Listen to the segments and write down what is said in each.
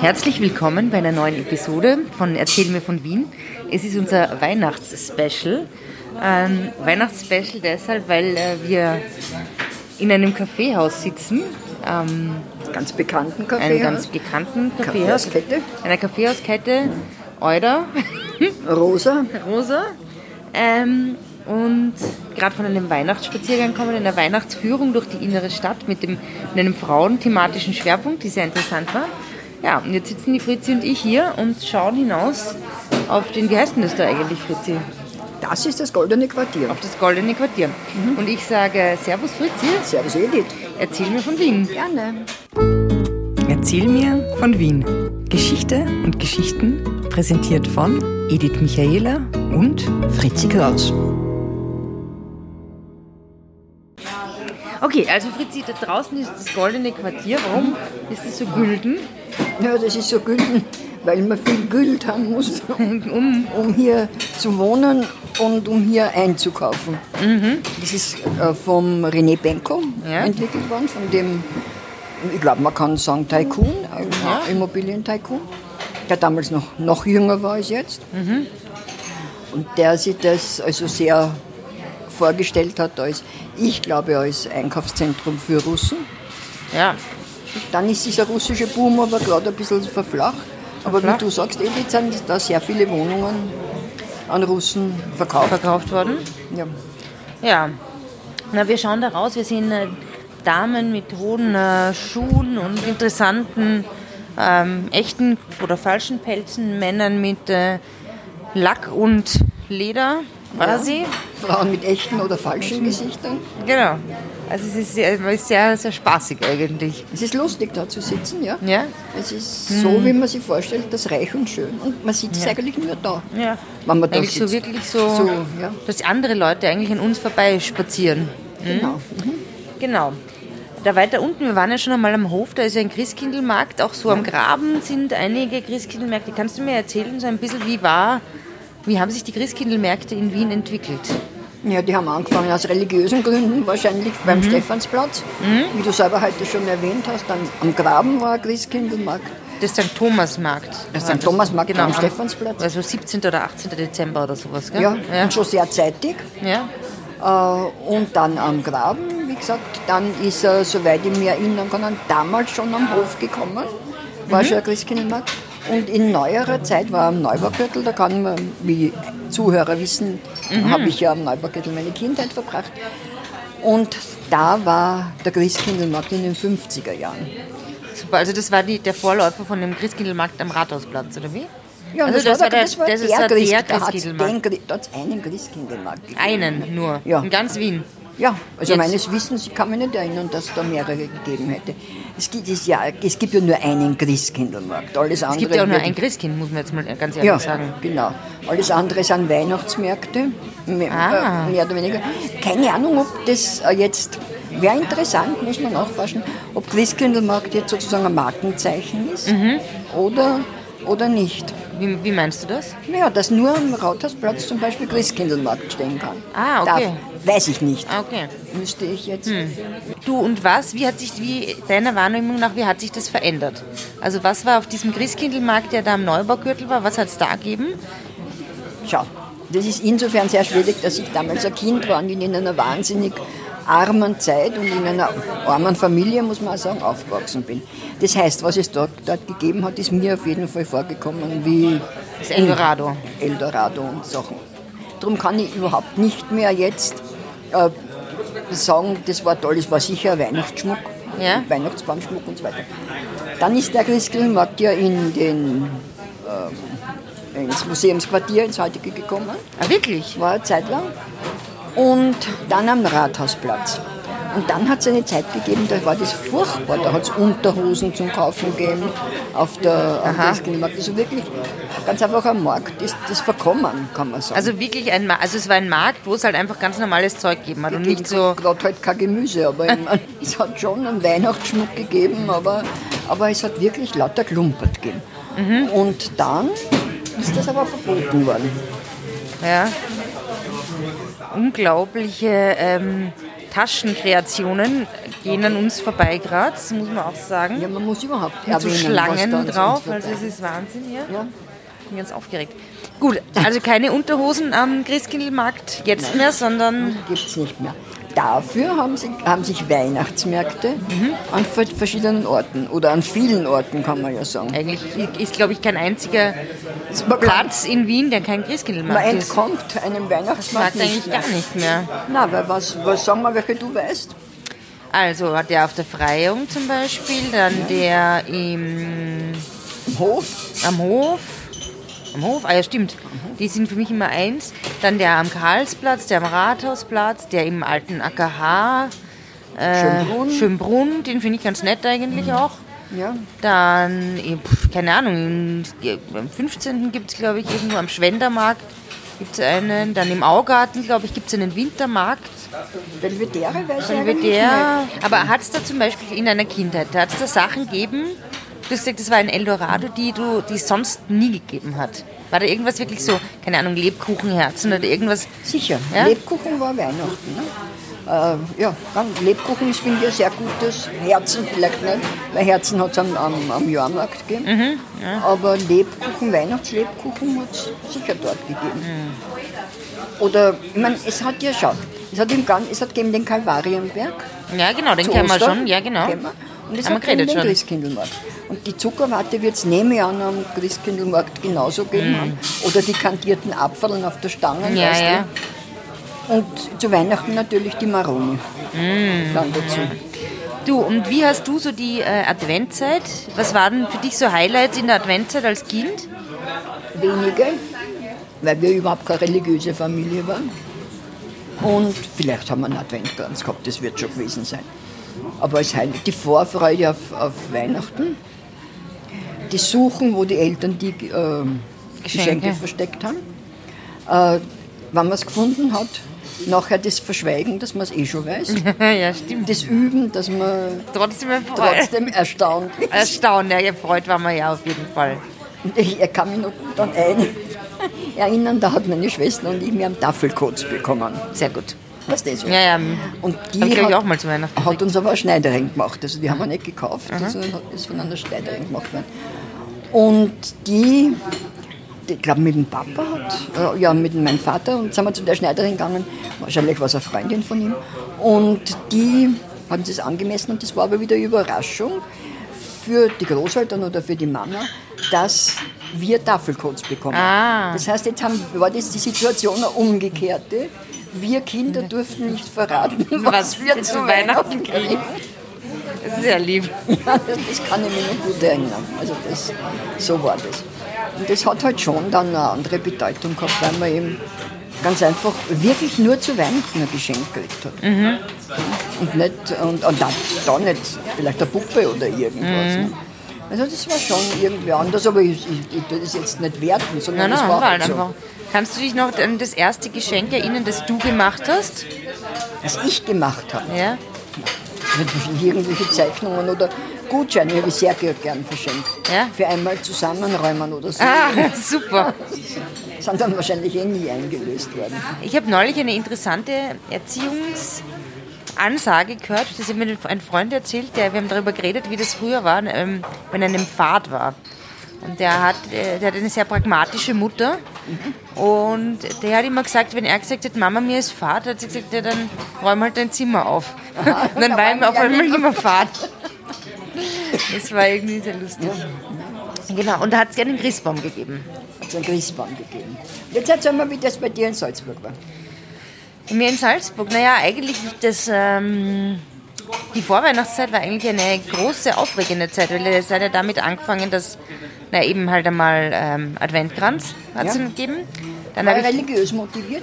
Herzlich willkommen bei einer neuen Episode von Erzähl mir von Wien. Es ist unser Weihnachtsspecial. Weihnachtsspecial deshalb, weil wir in einem Kaffeehaus sitzen. Ganz bekannten Kaffeehaus. Einen ganz bekannten Kaffeehaus. Kaffeehauskette. Einer Kaffeehauskette. Euder. Rosa. Und gerade von einem Weihnachtsspaziergang kommen, einer Weihnachtsführung durch die innere Stadt mit einem frauenthematischen Schwerpunkt, die sehr interessant war. Ja, und jetzt sitzen die Fritzi und ich hier und schauen hinaus auf den, wie heißt denn das da eigentlich, Fritzi? Das ist das Goldene Quartier. Auf das Goldene Quartier. Mhm. Und ich sage Servus Fritzi. Servus Edith. Erzähl mir von Wien. Gerne. Erzähl mir von Wien. Geschichte und Geschichten präsentiert von Edith Michaela und Fritzi Kraus. Okay, also Fritzi, da draußen ist das Goldene Quartier. Warum ist das so gülden? Ja, das ist so gülden, weil man viel Geld haben muss, um hier zu wohnen und um hier einzukaufen. Mhm. Das ist vom René Benko entwickelt worden, von dem, ich glaube, man kann sagen Tycoon, Immobilien-Tycoon, der damals noch jünger war als jetzt. Mhm. Und der sich das also sehr vorgestellt hat als Einkaufszentrum für Russen. Ja. Dann ist dieser russische Boom aber gerade ein bisschen verflacht. Aber wie du sagst, Edith, sind da sehr viele Wohnungen an Russen verkauft worden. Ja. Na, wir schauen da raus. Wir sehen Damen mit hohen Schuhen und interessanten, echten oder falschen Pelzen, Männern mit Lack und Leder. Quasi. Ja, Frauen mit echten oder falschen Gesichtern. Genau. Also es ist sehr, sehr spaßig eigentlich. Es ist lustig, da zu sitzen, ja. Es ist so, wie man sich vorstellt, das reich und schön. Und man sitzt eigentlich nur da. Ja. Wenn man da eigentlich sitzt. So, dass andere Leute eigentlich an uns vorbei spazieren. Genau. Mhm. Genau. Da weiter unten, wir waren ja schon einmal am Hof, da ist ja ein Christkindlmarkt, auch so am Graben sind einige Christkindlmärkte. Kannst du mir erzählen, so ein bisschen, wie haben sich die Christkindlmärkte in Wien entwickelt? Ja, die haben angefangen aus religiösen Gründen, wahrscheinlich beim Stephansplatz. Mhm. Wie du selber heute schon erwähnt hast, dann am Graben war ein Christkindlmarkt. Das ist ein Thomasmarkt. Das ist ein Thomasmarkt, am Stephansplatz. Also 17. oder 18. Dezember oder sowas, gell? Ja. Und schon sehr zeitig. Ja. Und dann am Graben, wie gesagt, dann ist er, soweit ich mich erinnern kann, damals schon am Hof gekommen, war schon ein Christkindlmarkt. Und in neuerer Zeit war am Neubaugürtel, da kann man, wie Zuhörer wissen, habe ich ja am Neubaugürtel meine Kindheit verbracht. Und da war der Christkindlmarkt in den 50er Jahren. Super, also das war der Vorläufer von dem Christkindlmarkt am Rathausplatz, oder wie? Ja, also das war der Christkindlmarkt. Da hat es einen Christkindlmarkt gegeben. Einen nur? Ja. In ganz Wien? Ja, also jetzt. Meines Wissens, ich kann mich nicht erinnern, dass es da mehrere gegeben hätte. Es gibt ja nur einen Christkindlmarkt. Alles andere. Es gibt ja auch nur ein Christkind, muss man jetzt mal ganz ehrlich sagen. Genau. Alles andere sind Weihnachtsmärkte, mehr oder weniger. Keine Ahnung, ob das jetzt, wäre interessant, muss man nachforschen, ob Christkindlmarkt jetzt sozusagen ein Markenzeichen ist oder nicht. Wie meinst du das? Naja, dass nur am Rathausplatz zum Beispiel Christkindlmarkt stehen kann. Ah, okay. Darf, weiß ich nicht. Okay. Müsste ich jetzt. Du, und was? Wie deiner Wahrnehmung nach, wie hat sich das verändert? Also was war auf diesem Christkindlmarkt, der da am Neubaugürtel war, was hat es da gegeben? Schau, das ist insofern sehr schwierig, dass ich damals ein Kind war und in einer wahnsinnig armen Zeit und in einer armen Familie, muss man auch sagen, aufgewachsen bin. Das heißt, was es dort gegeben hat, ist mir auf jeden Fall vorgekommen wie das Eldorado und Sachen. Darum kann ich überhaupt nicht mehr jetzt sagen, das war toll, es war sicher Weihnachtsschmuck, Weihnachtsbaumschmuck und so weiter. Dann ist der Christkindlmarkt ja in den ins Museumsquartier, ins heutige gekommen. Ah, wirklich? War eine Zeit lang. Und dann am Rathausplatz. Und dann hat es eine Zeit gegeben, da war das furchtbar. Da hat es Unterhosen zum Kaufen gegeben am Christkindlmarkt. Also wirklich ganz einfach ein Markt, das verkommen, kann man sagen. Also wirklich es war ein Markt, wo es halt einfach ganz normales Zeug gegeben hat. Und nicht so gerade halt kein Gemüse, aber es hat schon einen Weihnachtsschmuck gegeben, aber es hat wirklich lauter Klumpert gegeben. Mhm. Und dann ist das aber verboten worden. Ja. Unglaubliche Taschenkreationen gehen an uns vorbei gerade, das muss man auch sagen. Ja, man muss überhaupt erwähnen, mit so Schlangen drauf, also es ist Wahnsinn, ja. Ich bin ganz aufgeregt. Gut, also keine Unterhosen am Christkindlmarkt jetzt mehr, sondern... Gibt es nicht mehr. Dafür haben sich Weihnachtsmärkte an verschiedenen Orten oder an vielen Orten, kann man ja sagen. Eigentlich ist, glaube ich, kein einziger Platz in Wien, der kein Christkindlmarkt ist. Man entkommt einem Weihnachtsmarkt eigentlich gar nicht mehr. Na, weil was sagen wir, welche du weißt? Also der auf der Freiung zum Beispiel, dann der am Hof, ah ja, stimmt. Die sind für mich immer eins. Dann der am Karlsplatz, der am Rathausplatz, der im alten AKH, Schönbrunn, den finde ich ganz nett eigentlich auch. Ja. Dann, keine Ahnung, am 15. gibt es, glaube ich, irgendwo am Schwendermarkt gibt es einen. Dann im Augarten, glaube ich, gibt es einen Wintermarkt. Belvedere. Aber hat es da zum Beispiel in einer Kindheit, da hat es da Sachen gegeben... Du hast gesagt, das war ein Eldorado, die es sonst nie gegeben hat. War da irgendwas wirklich so, keine Ahnung, Lebkuchenherzen oder irgendwas? Sicher, ja? Lebkuchen war Weihnachten. Ne? Lebkuchen ist, finde ich, ein sehr gutes. Herzen vielleicht nicht, weil Herzen hat es am Jahrmarkt gegeben. Aber Lebkuchen, Weihnachtslebkuchen hat es sicher dort gegeben. Oder, ich meine, es hat ja, schau, es hat gegeben den Kalvarienberg. Ja, genau, den kennen wir schon, ja genau. Und das haben wir den Christkindlmarkt. Und die Zuckerwatte wird es nebenan am Christkindlmarkt genauso geben haben. Oder die kandierten Apfeln auf der Stange. Ja, ja. Und zu Weihnachten natürlich die Maroni. Dann dazu. Du, und wie hast du so die Adventzeit? Was waren für dich so Highlights in der Adventzeit als Kind? Wenige, weil wir überhaupt keine religiöse Familie waren. Und vielleicht haben wir einen Adventkranz gehabt, das wird schon gewesen sein. Aber es heiligt die Vorfreude auf Weihnachten, die Suchen, wo die Eltern die Geschenke versteckt haben. Wenn man es gefunden hat, nachher das Verschweigen, dass man es eh schon weiß. Ja, stimmt. Das Üben, dass man trotzdem erstaunt ist. Gefreut war man ja auf jeden Fall. Und ich kann mich noch gut an einen erinnern, da hat meine Schwester und ich mir einen Tafelkotz bekommen. Sehr gut. Weißt du, so. Ja. Und die hat, ich auch mal zu Weihnachten hat uns aber eine Schneiderin gemacht. Also die haben wir nicht gekauft, also ist von einer Schneiderin gemacht worden. Und die ich glaube mit dem Papa mit meinem Vater, und sind wir zu der Schneiderin gegangen, wahrscheinlich war es eine Freundin von ihm. Und die haben das angemessen, und das war aber wieder eine Überraschung für die Großeltern oder für die Mama, dass wir Tafelkotz bekommen. Das heißt, jetzt war das die Situation eine umgekehrte. Wir Kinder dürfen nicht verraten, was wir zu Weihnachten kriegen. Das ist ja lieb. Ja, das kann ich mir noch gut erinnern. Also so war das. Und das hat halt schon dann eine andere Bedeutung gehabt, weil man eben ganz einfach wirklich nur zu Weihnachten ein Geschenk gekriegt hat. Und nicht, und da nicht vielleicht eine Puppe oder irgendwas. Ne? Also das war schon irgendwie anders, aber ich tue das jetzt nicht werten, sondern das war halt so. Einfach. Kannst du dich noch an das erste Geschenk erinnern, das du gemacht hast? Das ich gemacht habe? Ja. Irgendwelche Zeichnungen oder Gutscheine habe ich sehr gern verschenkt. Ja? Für einmal zusammenräumen oder so. Super. Sind dann wahrscheinlich nie eingelöst worden. Ich habe neulich eine interessante Erziehungsansage gehört. Das hat mir ein Freund erzählt, wir haben darüber geredet, wie das früher war, wenn er in einem Pfad war. Und der hat eine sehr pragmatische Mutter. Und der hat immer gesagt, wenn er gesagt hat, Mama, mir ist Fahrt, hat sie gesagt, ja, dann räum halt dein Zimmer auf. Aha, und dann war ihm auf einmal immer Fahrt. Das war irgendwie sehr lustig. Ja. Genau, und da hat es einen Christbaum gegeben. Jetzt erzähl mal, wie das bei dir in Salzburg war. Bei mir in Salzburg? Naja, eigentlich die Vorweihnachtszeit war eigentlich eine große, aufregende Zeit, weil es hat ja damit angefangen, dass eben halt einmal Adventkranz hat es gegeben. Dann war religiös motiviert?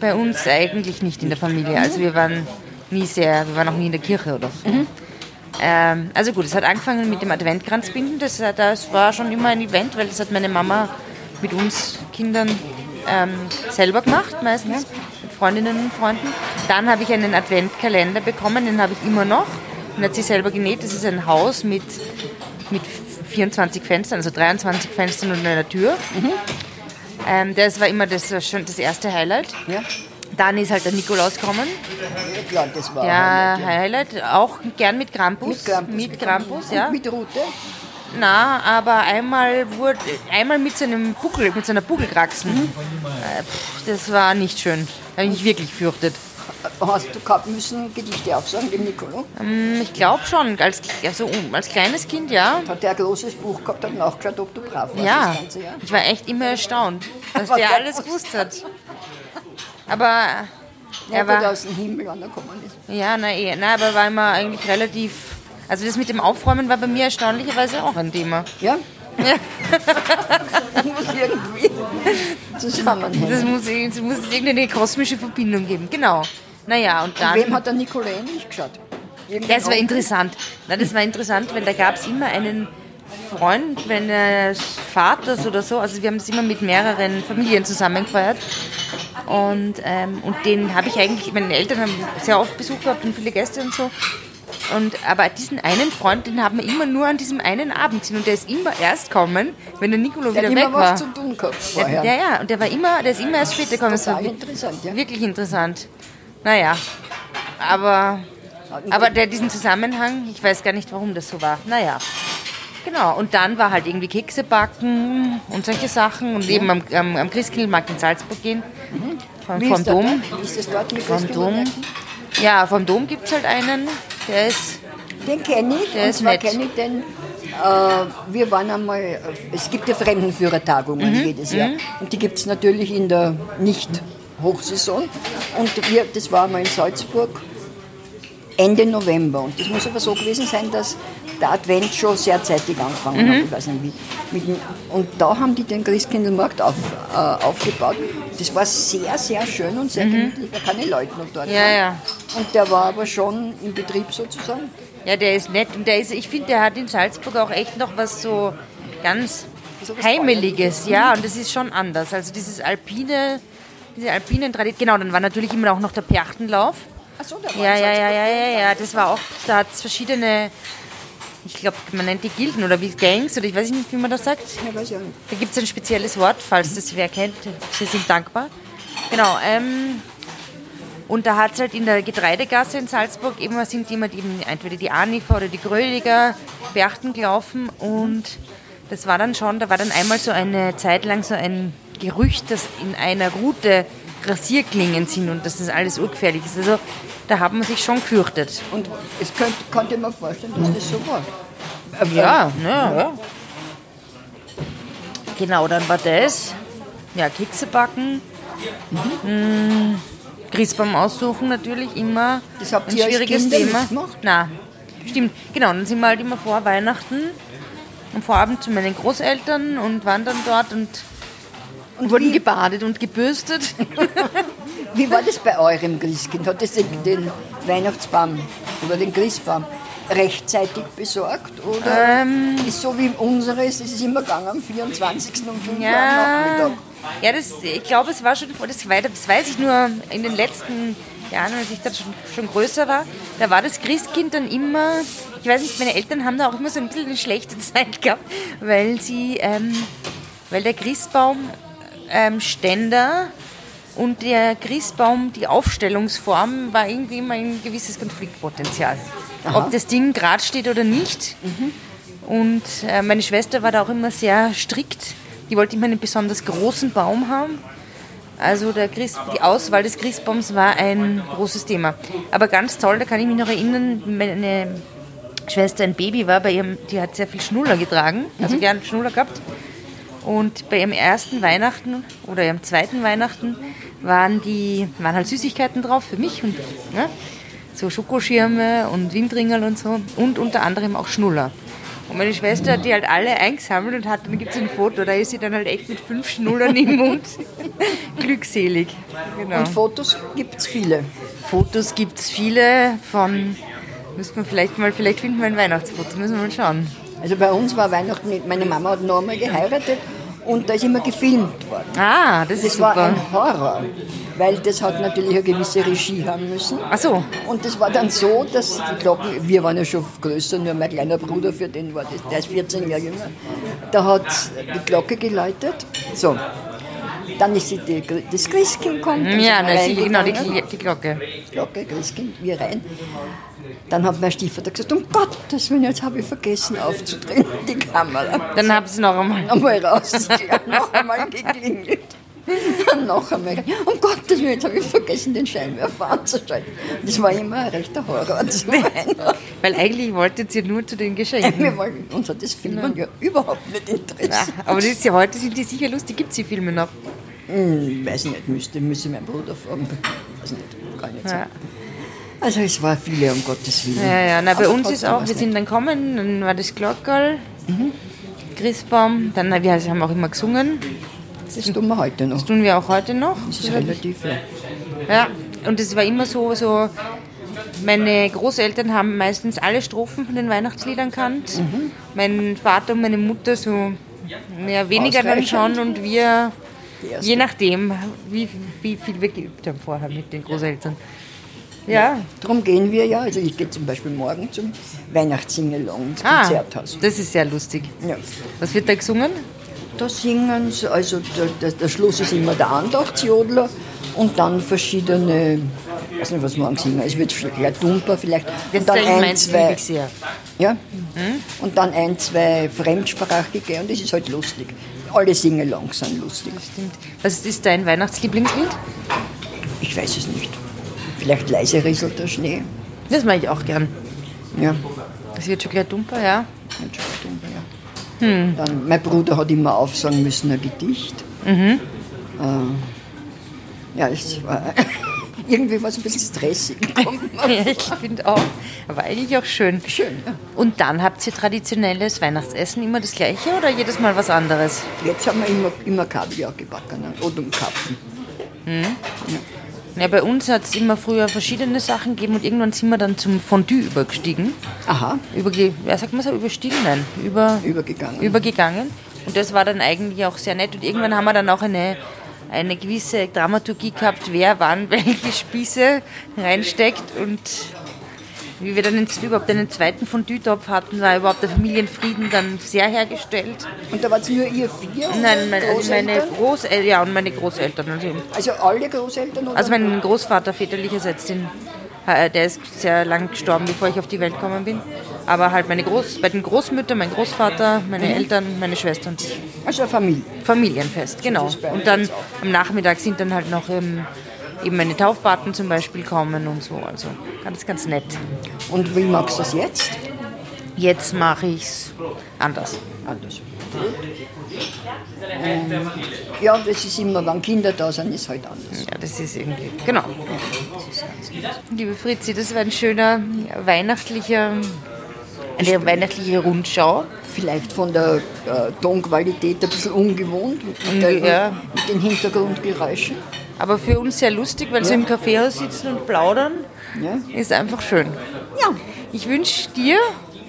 Bei uns eigentlich nicht in der Familie. Also wir waren auch nie in der Kirche oder so. Also gut, es hat angefangen mit dem Adventkranzbinden. Das war schon immer ein Event, weil das hat meine Mama mit uns Kindern selber gemacht, meistens mit Freundinnen und Freunden. Dann habe ich einen Adventkalender bekommen, den habe ich immer noch. Den hat sie selber genäht. Das ist ein Haus mit 24 Fenstern, also 23 Fenstern und einer Tür. Das war immer das erste Highlight. Ja. Dann ist halt der Nikolaus gekommen. Ja, das war Highlight. Auch gern mit Krampus. Mit Krampus, ja. Und mit Rute? Na, aber einmal mit seiner Buckelkraxen. Mhm. Das war nicht schön. Habe ich mich wirklich gefürchtet. Hast du gehabt müssen Gedichte aufsagen dem Nikolo? Ich glaube schon, als kleines Kind, ja. Hat der ein großes Buch gehabt und nachgeschaut, ob du brav warst. Ja, das ganze Jahr? Ich war echt immer erstaunt, dass der alles gewusst hat. Aber er war aus dem Himmel angekommen ist. Ja, aber war immer eigentlich relativ. Also das mit dem Aufräumen war bei mir erstaunlicherweise auch ein Thema. Ja. Das muss irgendwie zusammenhängen. Das muss irgendeine kosmische Verbindung geben, genau. Naja, und dann... Und wem hat der Nikolai nicht geschaut? Das war interessant. Na, das war interessant, weil da gab es immer einen Freund meines Vaters oder so. Also wir haben es immer mit mehreren Familien zusammen gefeiert. Und den habe ich eigentlich... Meine Eltern haben sehr oft Besuch gehabt und viele Gäste und so. Aber diesen einen Freund, den haben wir immer nur an diesem einen Abend gesehen. Und der ist immer erst gekommen, wenn der Nikolo wieder weg war. Der hat immer was zu tun gehabt vorher. Ja, und der ist immer erst später gekommen. Das war interessant, ja. Wirklich interessant. Naja, aber diesen Zusammenhang, ich weiß gar nicht, warum das so war. Naja, genau. Und dann war halt irgendwie Kekse backen und solche Sachen. Und eben am Christkindlmarkt in Salzburg gehen. Mhm. Vom Dom. Wie ist das dort mit Christkindlmarkt? Ja, vom Dom gibt es halt einen. Den kenne ich, und zwar kenne ich den, wir waren einmal, es gibt ja Fremdenführertagungen jedes Jahr, und die gibt es natürlich in der Nicht-Hochsaison, und das war einmal in Salzburg Ende November, und das muss aber so gewesen sein, dass der Advent schon sehr zeitig angefangen hat, ich weiß nicht wie, und da haben die den Christkindlmarkt aufgebaut. Das war sehr, sehr schön und sehr gemütlich, da keine Leute noch dort waren. Ja. Und der war aber schon im Betrieb sozusagen. Ja, der ist nett und ich finde, der hat in Salzburg auch echt noch was so ganz so was Heimeliges, ja, und das ist schon anders. Also diese alpinen Tradition, genau, dann war natürlich immer auch noch der Perchtenlauf. Ach so, der war ja, das war auch, da hat es verschiedene... Ich glaube, man nennt die Gilden oder wie Gangs oder ich weiß nicht, wie man das sagt. Ja, weiß ich auch nicht. Da gibt es ein spezielles Wort, falls das wer kennt. Sie sind dankbar. Genau. Und da hat es halt in der Getreidegasse in Salzburg eben sind jemand eben entweder die Arnifer oder die Grödiger Berchten gelaufen. Und das war dann schon, da war dann einmal so eine Zeit lang so ein Gerücht, dass in einer Route Rasierklingen sind und dass das alles urgefährlich ist. Also da haben wir sich schon gefürchtet. Und es konnte man vorstellen, dass das so war. Aber ja. Genau, dann war das. Ja, Kekse backen. Christbaum aussuchen natürlich immer. Das habt ihr als Kinder nicht gemacht? Nein, stimmt. Genau, dann sind wir halt immer vor Weihnachten am Vorabend zu meinen Großeltern und waren dann dort und wurden gebadet und gebürstet. Wie war das bei eurem Christkind? Hat es den Weihnachtsbaum oder den Christbaum rechtzeitig besorgt? Oder ist so wie unseres, ist es immer gegangen am 24. und 5. Nachmittag? Ja, ich glaube, es war schon vor, das weiß ich nur in den letzten Jahren, als ich dann schon größer war, da war das Christkind dann immer, ich weiß nicht, meine Eltern haben da auch immer so ein bisschen eine schlechte Zeit gehabt, weil der Christbaumständer und der Christbaum, die Aufstellungsform, war irgendwie immer ein gewisses Konfliktpotenzial. Aha. Ob das Ding gerade steht oder nicht. Und meine Schwester war da auch immer sehr strikt. Die wollte immer einen besonders großen Baum haben. Also die Auswahl des Christbaums war ein großes Thema. Aber ganz toll, da kann ich mich noch erinnern, meine Schwester ein Baby war, die hat sehr viel Schnuller getragen, also gern Schnuller gehabt. Und bei ihrem ersten Weihnachten oder ihrem zweiten Weihnachten waren halt Süßigkeiten drauf für mich und ne? So Schokoschirme und Windringerl und so und unter anderem auch Schnuller. Und meine Schwester hat die halt alle eingesammelt und dann gibt es ein Foto, da ist sie dann halt echt mit 5 Schnullern im Mund glückselig. Genau. Und Fotos gibt es viele? Fotos gibt es viele müssen wir vielleicht finden wir ein Weihnachtsfoto, müssen wir mal schauen. Also bei uns war Weihnachten, meine Mama hat noch einmal geheiratet und da ist immer gefilmt worden. Ah, das ist super. Das war ein Horror, weil das hat natürlich eine gewisse Regie haben müssen. Ach so. Und das war dann so, dass, ich glaube, wir waren ja schon größer, nur mein kleiner Bruder, für den war das, der ist 14 Jahre jünger, da hat die Glocke geläutet. So. Dann ist das Christkind kommt. Ja, genau, die Glocke. Glocke, Christkind, wir rein. Dann hat mein Stiefvater gesagt, um Gottes Willen, jetzt habe ich vergessen aufzudrehen, die Kamera. Dann haben sie noch einmal. Noch einmal geklingelt. Und noch einmal, um Gottes Willen, jetzt habe ich vergessen, den Scheinwerfer anzuschalten. Das war immer ein rechter Horror zu meinen. Weil eigentlich wolltet ihr nur zu den Geschenken. Uns hat das Filmen ja überhaupt nicht interessiert. Aber das ist ja, heute sind die sicher lustig. Gibt es die Filme noch? Ich weiß nicht, müsste mein Bruder fragen. Ich weiß nicht, gar nicht sagen. Also es war viele, um Gottes Willen. Ja, na, bei uns ist auch, wir sind dann gekommen, dann war das Glockerl, Christbaum, dann wir haben auch immer gesungen. Das tun wir heute noch. Das tun wir auch heute noch. Das ist relativ, ja. Und es war immer so, meine Großeltern haben meistens alle Strophen von den Weihnachtsliedern kannt. Mhm. Mein Vater und meine Mutter so weniger dann schon und wir, je nachdem, wie viel wir geübt haben vorher mit den Großeltern. Ja. Darum gehen wir ja. Also ich gehe zum Beispiel morgen zum Weihnachtssing-Along ins Konzerthaus. Das ist sehr lustig. Ja. Was wird da gesungen? Da singen sie, also der Schluss ist immer der Andachtsjodler und dann verschiedene, ich weiß nicht, was morgen singen, es wird vielleicht dumper vielleicht. Und dann ein, zwei Fremdsprachige und das ist halt lustig. Alle singen langsam lustig. Stimmt. Was ist dein Weihnachtslieblingslied? Ich weiß es nicht. Vielleicht leise rieselt der Schnee. Das mache ich auch gern. Ja. Das wird schon gleich dumper, ja. Dann, mein Bruder hat immer aufsagen müssen, ein Gedicht. Mhm. Ja, es war irgendwie war es ein bisschen stressig. Ja, ich finde auch. Aber eigentlich auch schön. Schön, ja. Und dann habt ihr traditionelles Weihnachtsessen immer das gleiche oder jedes Mal was anderes? Jetzt haben wir immer Kaviar gebacken oder Karpfen. Mhm. Ja. Ja, bei uns hat es immer früher verschiedene Sachen gegeben und irgendwann sind wir dann zum Fondue übergestiegen. Aha. Übergegangen. Und das war dann eigentlich auch sehr nett. Und irgendwann haben wir dann auch eine gewisse Dramaturgie gehabt, wer wann welche Spieße reinsteckt. Und wie wir dann überhaupt einen zweiten Fondue-Topf hatten, war überhaupt der Familienfrieden dann sehr hergestellt. Und da war es nur ihr vier? Nein, meine Großeltern. Also alle Großeltern? Oder? Also mein Großvater väterlicherseits, der ist sehr lang gestorben, bevor ich auf die Welt gekommen bin. Aber halt beiden Großmütter, mein Großvater, meine Eltern, meine Schwester und ich. Also Familienfest, genau. Und dann am Nachmittag sind dann halt noch eben meine Taufpaten zum Beispiel kommen und so, also ganz, ganz nett. Und wie machst du das jetzt? Jetzt mache ich es anders. Ja, das ist immer, wenn Kinder da sind, ist halt anders. Ja, das ist irgendwie, genau. Ja, das ist ganz anders. Liebe Fritzi, das war ein schöner weihnachtliche Rundschau. Vielleicht von der Tonqualität ein bisschen ungewohnt, mit den Hintergrundgeräuschen. Aber für uns sehr lustig, weil so im Kaffeehaus sitzen und plaudern, ist einfach schön. Ja. Ich wünsche dir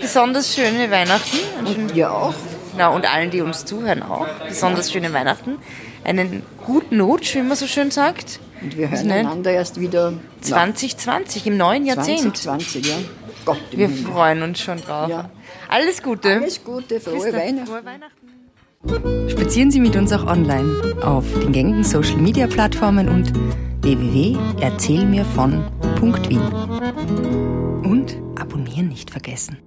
besonders schöne Weihnachten. Und dir auch. Na, und allen, die uns zuhören, auch besonders schöne Weihnachten. Einen guten Rutsch, wie man so schön sagt. Und wir hören einander erst wieder 2020, im neuen Jahrzehnt. 2020, ja. Gott, wir freuen uns schon drauf. Ja. Alles Gute. Alles Gute, frohe Weihnachten. Frohe Weihnachten. Spazieren Sie mit uns auch online auf den gängigen Social-Media-Plattformen und www.erzählmirvon.wien. Und abonnieren nicht vergessen.